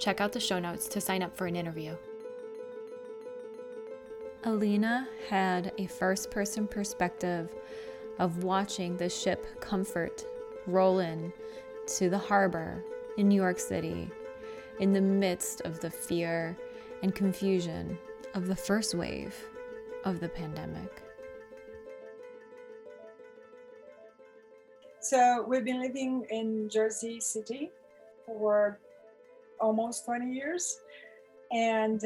check out the show notes to sign up for an interview. Alina had a first-person perspective of watching the ship Comfort roll in to the harbor in New York City in the midst of the fear and confusion of the first wave of the pandemic. So we've been living in Jersey City for almost 20 years, and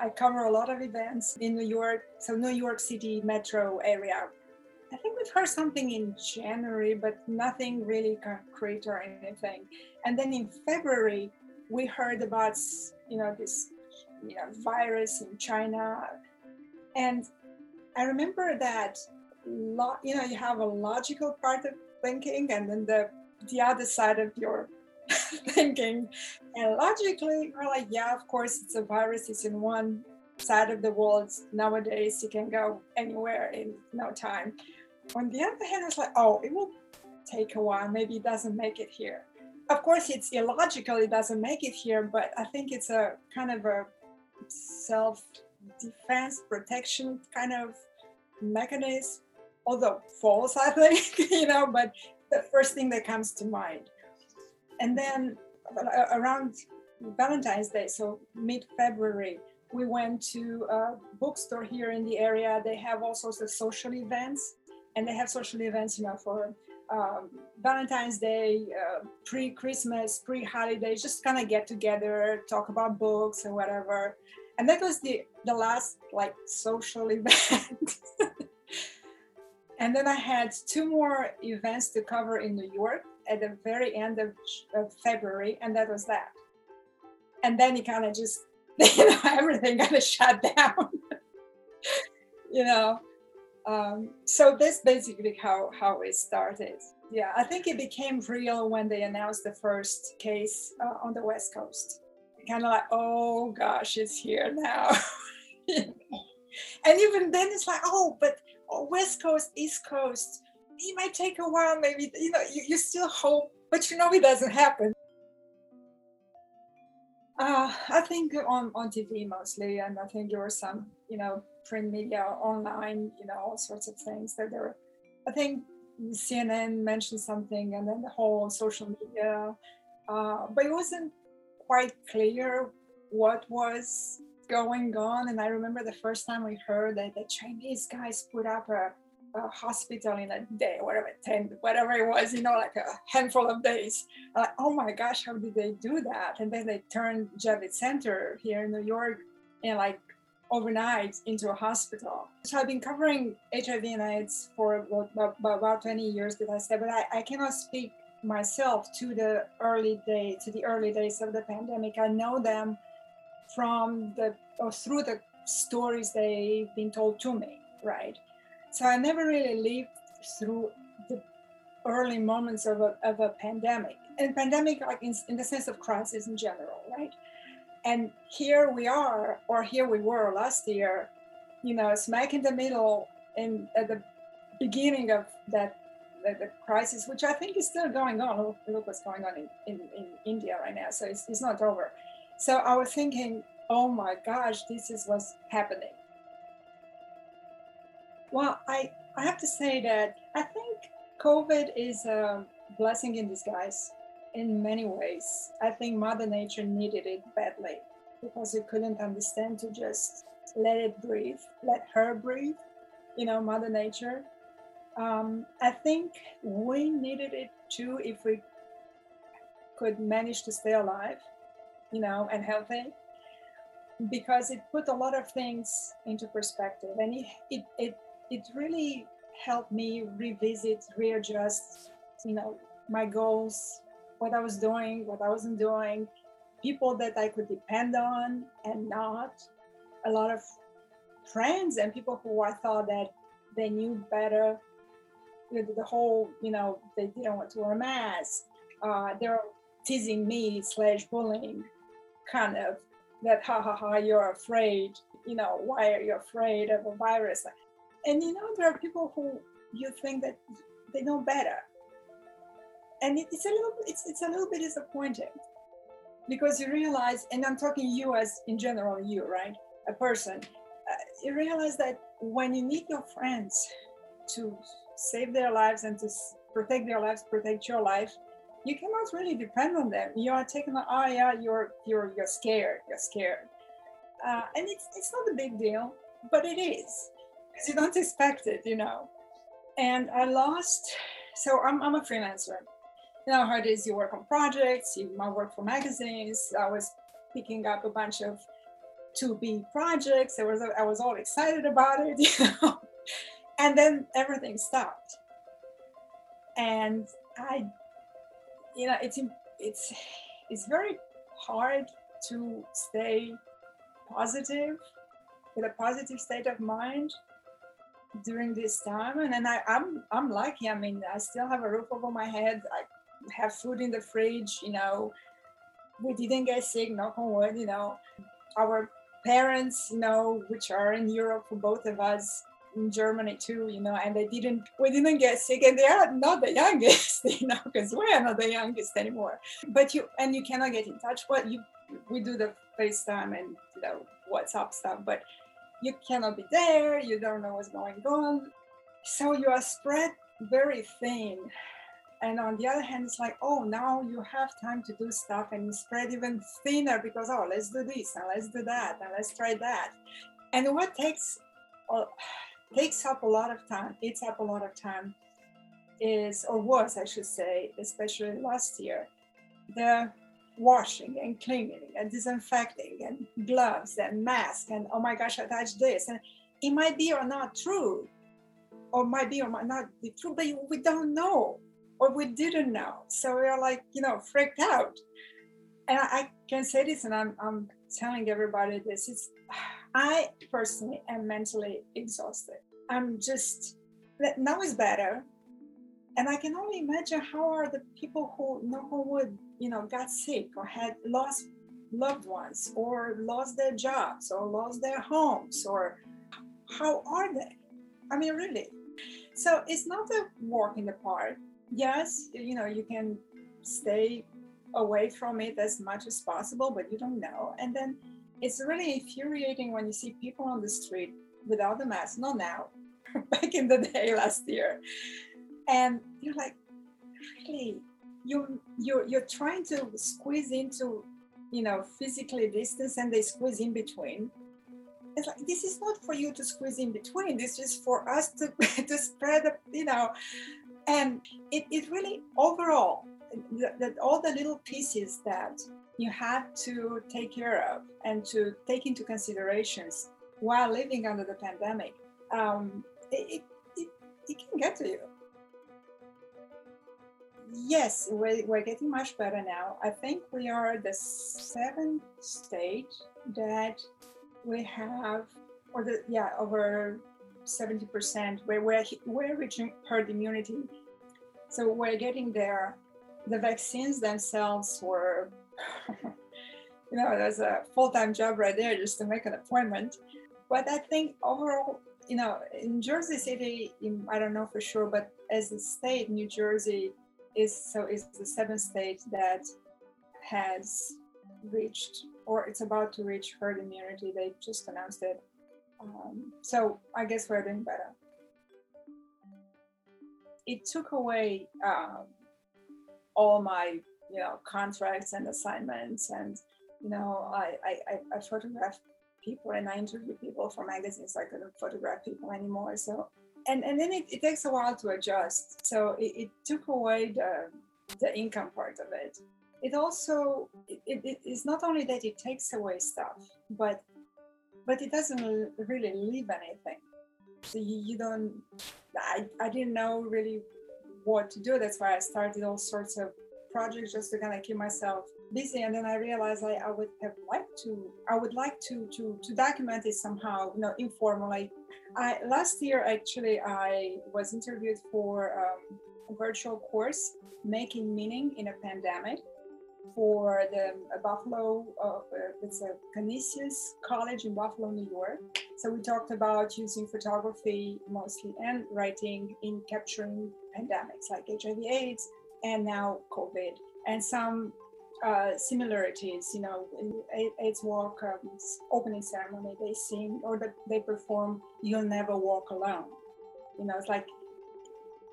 I cover a lot of events in New York, so New York City metro area. I think we've heard something in January, but nothing really concrete or anything. And then in February, we heard about this virus in China, and I remember that you have a logical part of thinking, and then the other side of your thinking. And logically, we're like, yeah, of course, it's a virus. It's in one side of the world. Nowadays, it can go anywhere in no time. On the other hand, it's like, oh, it will take a while. Maybe it doesn't make it here. Of course, it's illogical. It doesn't make it here. But I think it's a kind of a self-defense protection kind of mechanism. Although false, I think, but the first thing that comes to mind. And then around Valentine's Day, so mid-February, we went to a bookstore here in the area. They have all sorts of social events, and they have social events, for Valentine's Day, pre-Christmas, pre-holiday, just kind of get together, talk about books or whatever. And that was the last social event. And then I had 2 more events to cover in New York at the very end of February, and that was that. And then it kind of just, everything kind of shut down. So that's basically how it started. Yeah, I think it became real when they announced the first case on the West Coast. Kind of like, oh gosh, it's here now. And even then, it's like, oh, but West Coast, East Coast, it might take a while, maybe, you still hope, but it doesn't happen. I think on TV mostly, and I think there were some, print media, online, all sorts of things that there were. I think CNN mentioned something, and then the whole social media, but it wasn't quite clear what was going on. And I remember the first time we heard that the Chinese guys put up a hospital in a day, whatever it was, like a handful of days. I'm like, oh my gosh, how did they do that? And then they turned Javits Center here in New York and overnight into a hospital. So I've been covering HIV and AIDS for about 20 years, as I said, but I cannot speak myself to the early days of the pandemic. I know them from through the stories they've been told to me, right? So I never really lived through the early moments of a pandemic. And pandemic, in the sense of crisis in general, right? And here we were last year, smack in the middle and at the beginning of that, the crisis, which I think is still going on. Look what's going on in India right now. So it's not over. So I was thinking, oh my gosh, this is what's happening. Well, I have to say that I think COVID is a blessing in disguise in many ways. I think Mother Nature needed it badly. because you couldn't understand, to just let it breathe, let her breathe, you know, Mother Nature. I think we needed it too if we could manage to stay alive, you know, and healthy, because it put a lot of things into perspective, and it really helped me revisit, readjust, you know, my goals, what I was doing, what I wasn't doing, people that I could depend on and not, a lot of friends and people who I thought that they knew better. The whole, you know, they didn't want to wear a mask. They're teasing me / bullying, kind of, that you're afraid, you know, why are you afraid of a virus? And, you know, there are people who you think that they know better. And it's a little bit disappointing, because you realize, and I'm talking you as in general, you, right? A person, you realize that when you need your friends to save their lives and to protect their lives, protect your life, you cannot really depend on them. You are taken, oh yeah, you're scared. And it's not a big deal, but it is, because you don't expect it, you know. And I lost, so I'm a freelancer. You know how it is, you work on projects, you might work for magazines. I was picking up a bunch of 2B projects. I was all excited about it, you know. And then everything stopped. And I, you know, it's very hard to stay positive, with a positive state of mind during this time. And then I'm lucky. I mean, I still have a roof over my head. I have food in the fridge, you know. We didn't get sick, knock on wood, you know. Our parents, you know, which are in Europe for both of us, in Germany too, you know, and we didn't get sick, and they are not the youngest, you know, because we are not the youngest anymore. But you cannot get in touch. Well, we do the FaceTime and, you know, WhatsApp stuff, but you cannot be there. You don't know what's going on. So you are spread very thin. And on the other hand, it's like, oh, now you have time to do stuff, and you spread even thinner, because, oh, let's do this and let's do that and let's try that. And what takes up a lot of time, eats up a lot of time, is, or was, I should say, especially last year, the washing and cleaning and disinfecting and gloves and masks and, oh my gosh, I touched this. And it might be or not true, or might be or might not be true, but we don't know, or we didn't know. So we are like, you know, freaked out. And I can say this, and I'm telling everybody this, it's, I personally am mentally exhausted. I'm just, now is better. And I can only imagine how are the people who, knock on wood, you know, got sick or had lost loved ones or lost their jobs or lost their homes, or how are they? I mean, really. So it's not a walk in the park. Yes, you know, you can stay away from it as much as possible, but you don't know. And then it's really infuriating when you see people on the street without the mask, not now, back in the day last year. And you're like, really, you're trying to squeeze into, you know, physically distance, and they squeeze in between. It's like, this is not for you to squeeze in between. This is for us to spread, you know. And it really, overall, that all the little pieces that you have to take care of and to take into considerations while living under the pandemic, it can get to you. Yes, we're getting much better now. I think we are the seventh state that we have, over 70%, where we're reaching herd immunity. So we're getting there. The vaccines themselves were, you know, there's a full-time job right there just to make an appointment. But I think overall, you know, in Jersey City, I don't know for sure, but as a state, New Jersey is the seventh state that has reached, or it's about to reach, herd immunity. They just announced it. So I guess we're doing better. It took away all my, you know, contracts and assignments and you know, I photograph people and I interview people for magazines. I couldn't photograph people anymore. So, and then it takes a while to adjust. So it took away the income part of it. It also, it's not only that it takes away stuff, but it doesn't really leave anything. So you don't, I didn't know really what to do. That's why I started all sorts of projects just to kind of keep myself busy. And then I realized I would have liked to, I would like to document it somehow, you know, informally. Last year, actually, I was interviewed for a virtual course, Making Meaning in a Pandemic, for the Buffalo, it's a Canisius College in Buffalo, New York. So we talked about using photography mostly and writing in capturing pandemics like HIV/AIDS and now COVID, and some similarities, you know, in AIDS walk opening ceremony, they sing or they perform "You'll Never Walk Alone." You know, it's like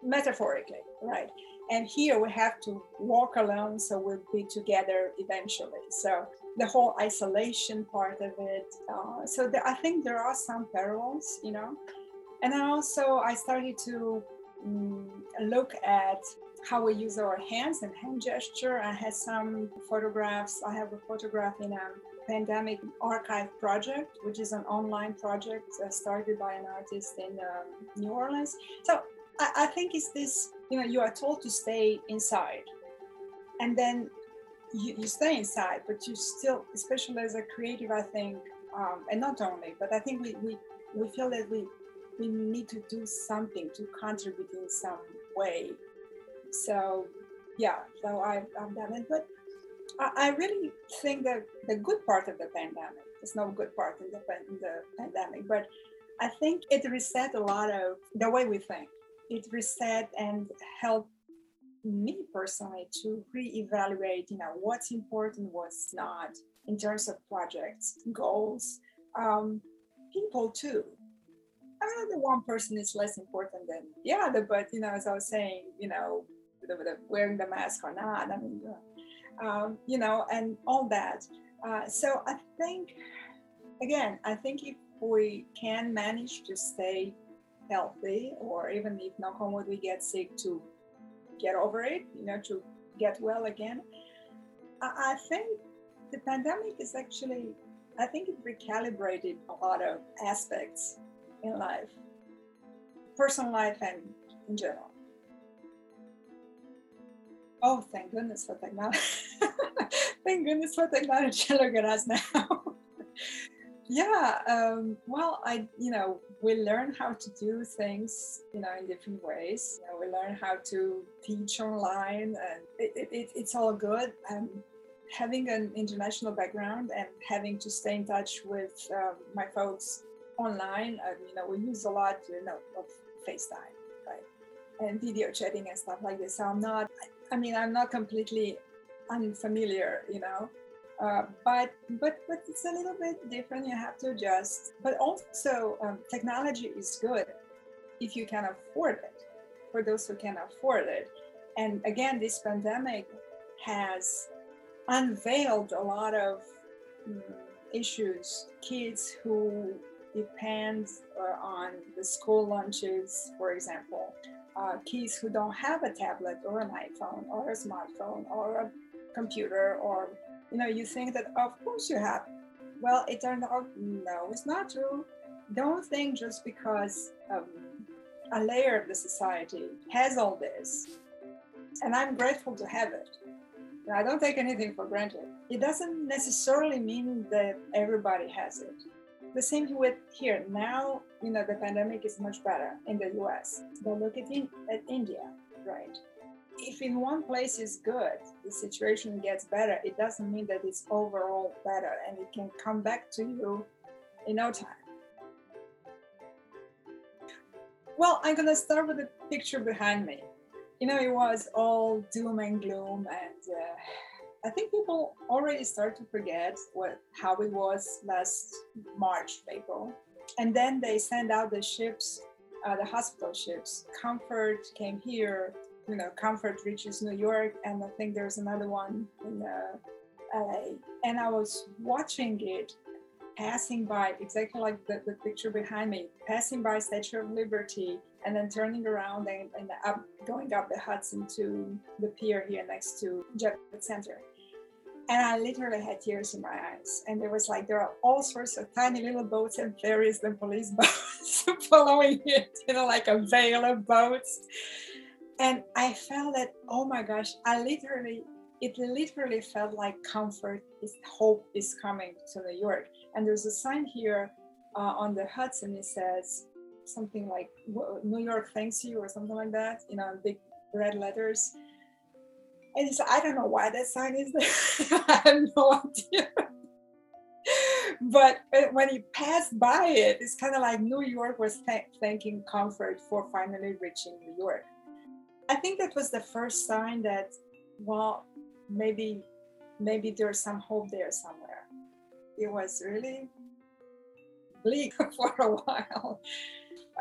metaphorically, right? And here we have to walk alone, so we'll be together eventually. So the whole isolation part of it. I think there are some parallels, you know. And then also I started to look at how we use our hands and hand gesture. I had some photographs. I have a photograph in a pandemic archive project, which is an online project started by an artist in New Orleans. So I think it's this, you know, you are told to stay inside, and then you stay inside, but you still, especially as a creative, I think, and not only, but I think we feel that we need to do something to contribute in some way. So, yeah, so I've done it, but I really think that the good part of the pandemic, there's no good part in the pandemic, but I think it reset a lot of the way we think. It reset and helped me personally to reevaluate, you know, what's important, what's not in terms of projects, goals, people too. I don't know that one person is less important than the other, but, you know, as I was saying, you know, the wearing the mask or not, I mean, you know, and all that. So I think, again, I think if we can manage to stay healthy, or even if, knock on wood, we get sick, to get over it, you know, to get well again. I think the pandemic is actually, I think it recalibrated a lot of aspects in life, personal life and in general. Oh, thank goodness for technology. Thank goodness for technology. Look at us now. Yeah, well, you know, we learn how to do things, you know, in different ways. You know, we learn how to teach online, and it's all good. Having an international background and having to stay in touch with my folks online, you know, we use a lot, you know, of FaceTime, right, and video chatting and stuff like this. So I'm not completely unfamiliar, you know. But it's a little bit different. You have to adjust. But also, technology is good if you can afford it, for those who can afford it. And again, this pandemic has unveiled a lot of issues. Kids who depend on the school lunches, for example, kids who don't have a tablet or an iPhone or a smartphone or a computer, or, you know, you think that, of course you have. Well, it turned out, no, it's not true. Don't think just because a layer of the society has all this, and I'm grateful to have it. You know, I don't take anything for granted. It doesn't necessarily mean that everybody has it. The same with here. Now, you know, the pandemic is much better in the US. But look at India, right? If in one place is good, the situation gets better, it doesn't mean that it's overall better, and it can come back to you in no time. Well, I'm gonna start with the picture behind me. You know, it was all doom and gloom, and I think people already start to forget how it was last March, April. And then they send out the ships, the hospital ships. Comfort came here. You know, Comfort reaches New York, and I think there's another one in LA, and I was watching it passing by, exactly like the picture behind me, passing by Statue of Liberty, and then turning around and up, going up the Hudson to the pier here next to Javits Center. And I literally had tears in my eyes. And there was like, there are all sorts of tiny little boats and ferries and police boats following it, you know, like a veil of boats. And I felt that, oh my gosh, it literally felt like comfort, hope is coming to New York. And there's a sign here on the Hudson, it says something like, New York thanks you or something like that, you know, big red letters. And so I don't know why that sign is there. I have no idea. But when you pass by it, it's kind of like New York was thanking comfort for finally reaching New York. I think that was the first sign that, well, maybe there's some hope there somewhere. It was really bleak for a while.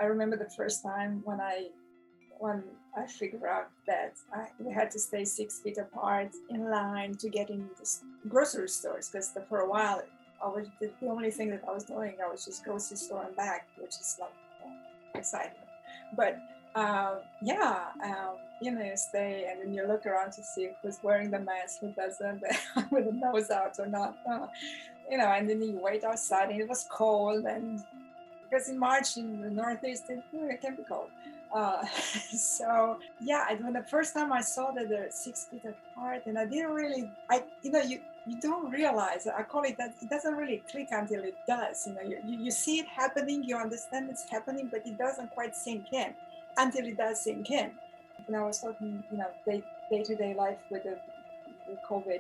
I remember the first time when I figured out that we had to stay 6 feet apart in line to get in the grocery stores, because for a while, the only thing that I was doing, I was just grocery store and back, which is like exciting. But you know, you stay and then you look around to see who's wearing the mask, who doesn't, with the nose out or not, you know, and then you wait outside and it was cold, and because in March in the Northeast, it can be cold. So yeah, when the first time I saw that they're 6 feet apart, and I didn't really, you don't realize. I call it that it doesn't really click until it does. You know, you see it happening, you understand it's happening, but it doesn't quite sink in until it does sink in. And I was talking, you know, day-to-day life with the COVID,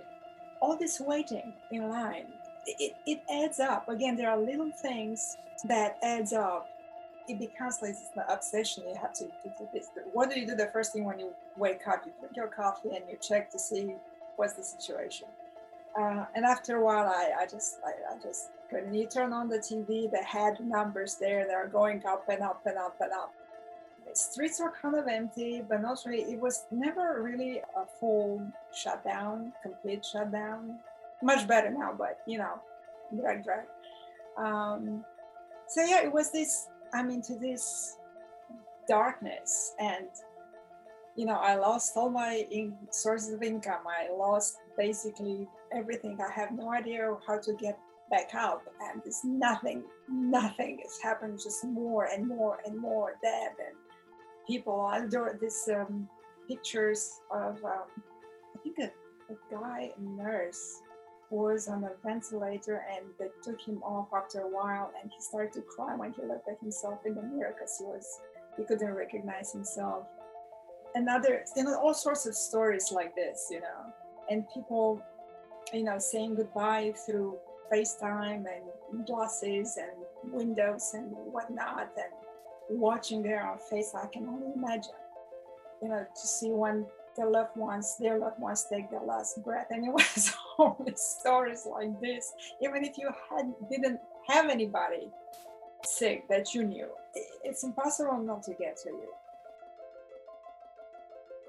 all this waiting in line, it adds up. Again, there are little things that adds up. It becomes like an obsession. You have to do this. What do you do the first thing when you wake up? You drink your coffee and you check to see what's the situation. And after a while, I just couldn't. You turn on the TV, they had numbers there. They're going up and up and up and up. The streets were kind of empty, but not really. It was never really a full shutdown, complete shutdown. Much better now, but you know, drag. So yeah, it was this. I'm into this darkness, and you know, I lost all my sources of income. I lost basically everything. I have no idea how to get back up, and there's nothing is happening, just more and more and more dead. And people, I adore these pictures of I think a guy, a nurse, was on a ventilator, and they took him off after a while, and he started to cry when he looked at himself in the mirror, because he couldn't recognize himself. Another, you know, all sorts of stories like this, you know, and people, you know, saying goodbye through FaceTime and glasses and windows and whatnot, and watching their own face. I can only imagine, you know, to see one. Their loved ones take their last breath, and it was only stories like this. Even if you didn't have anybody sick that you knew, it's impossible not to get to you.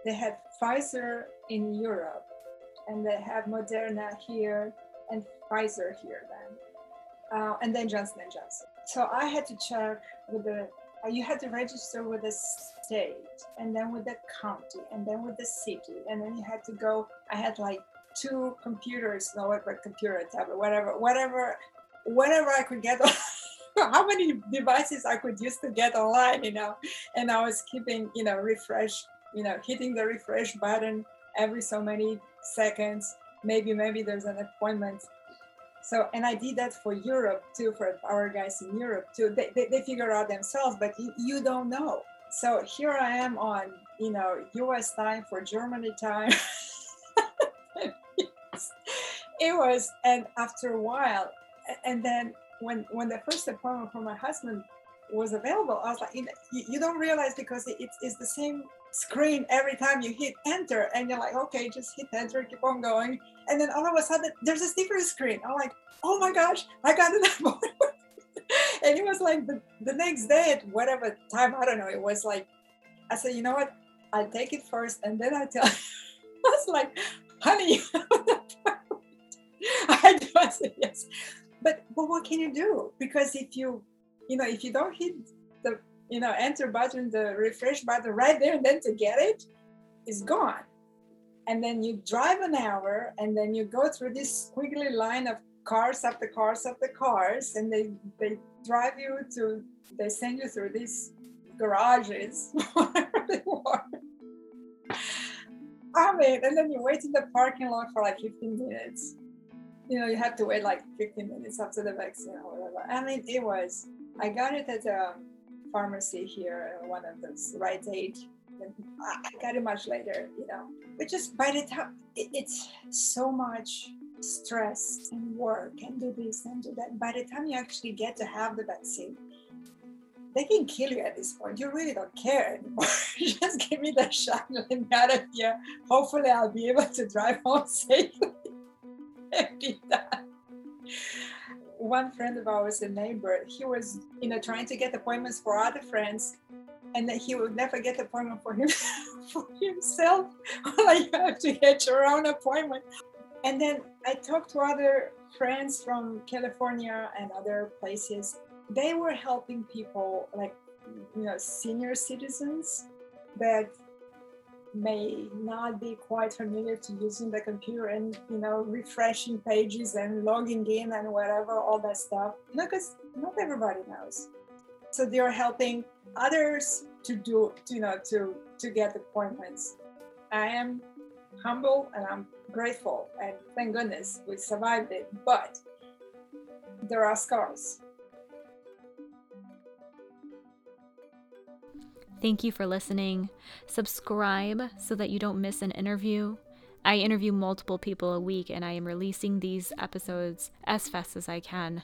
They had Pfizer in Europe, and they have Moderna here, and Pfizer here then, and then Johnson & Johnson. So I had to check with you had to register with the state, and then with the county, and then with the city, and then you had to go. I had like two computers, no, whatever computer, tablet, whatever I could get. How many devices I could use to get online, you know? And I was keeping, you know, refresh, you know, hitting the refresh button every so many seconds. Maybe there's an appointment. So, and I did that for Europe too, for our guys in Europe too. They figure out themselves, but you don't know. So here I am on, you know, US time for Germany time. It was, and after a while, and then when the first appointment for my husband was available, I was like, you don't realize, because it's the same screen every time you hit enter, and you're like, okay, just hit enter, keep on going, and then all of a sudden there's a different screen. I'm like, oh my gosh, I got an appointment. And it was like the next day at whatever time, I don't know, it was like, I said, you know what, I'll take it first and then I tell you. I was like, honey, Yes. But what can you do? Because if you don't hit the enter button, the refresh button right there and then to get it, it's gone. And then you drive an hour and then you go through this squiggly line of cars after cars after cars, and they drive you to, they send you through these garages, whatever they were. I mean, and then you wait in the parking lot for like 15 minutes. You have to wait like 15 minutes after the vaccine or whatever. I mean, I got it at a pharmacy here, one of those Rite Aid. I got it much later, But just by the time, it's so much stress and work and do this and do that. By the time you actually get to have the vaccine, they can kill you at this point. You really don't care anymore. Just give me the shot and let me out of here. Hopefully I'll be able to drive home safely. One friend of ours, a neighbor, he was, trying to get appointments for other friends, and that he would never get appointment for himself. Like, you have to get your own appointment. And then I talked to other friends from California and other places. They were helping people, like, senior citizens that may not be quite familiar to using the computer and, refreshing pages and logging in and whatever, all that stuff. Because not everybody knows. So they are helping others to do, to get appointments. I am humble and I'm grateful, and thank goodness we survived it, but there are scars. Thank you for listening. Subscribe so that you don't miss an interview. I interview multiple people a week, and I am releasing these episodes as fast as I can.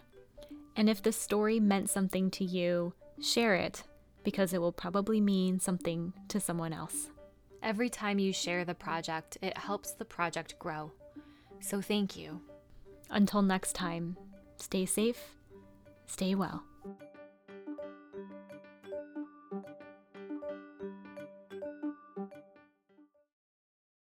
And if this story meant something to you, share it, because it will probably mean something to someone else. Every time you share the project, it helps the project grow. So thank you. Until next time, stay safe, stay well.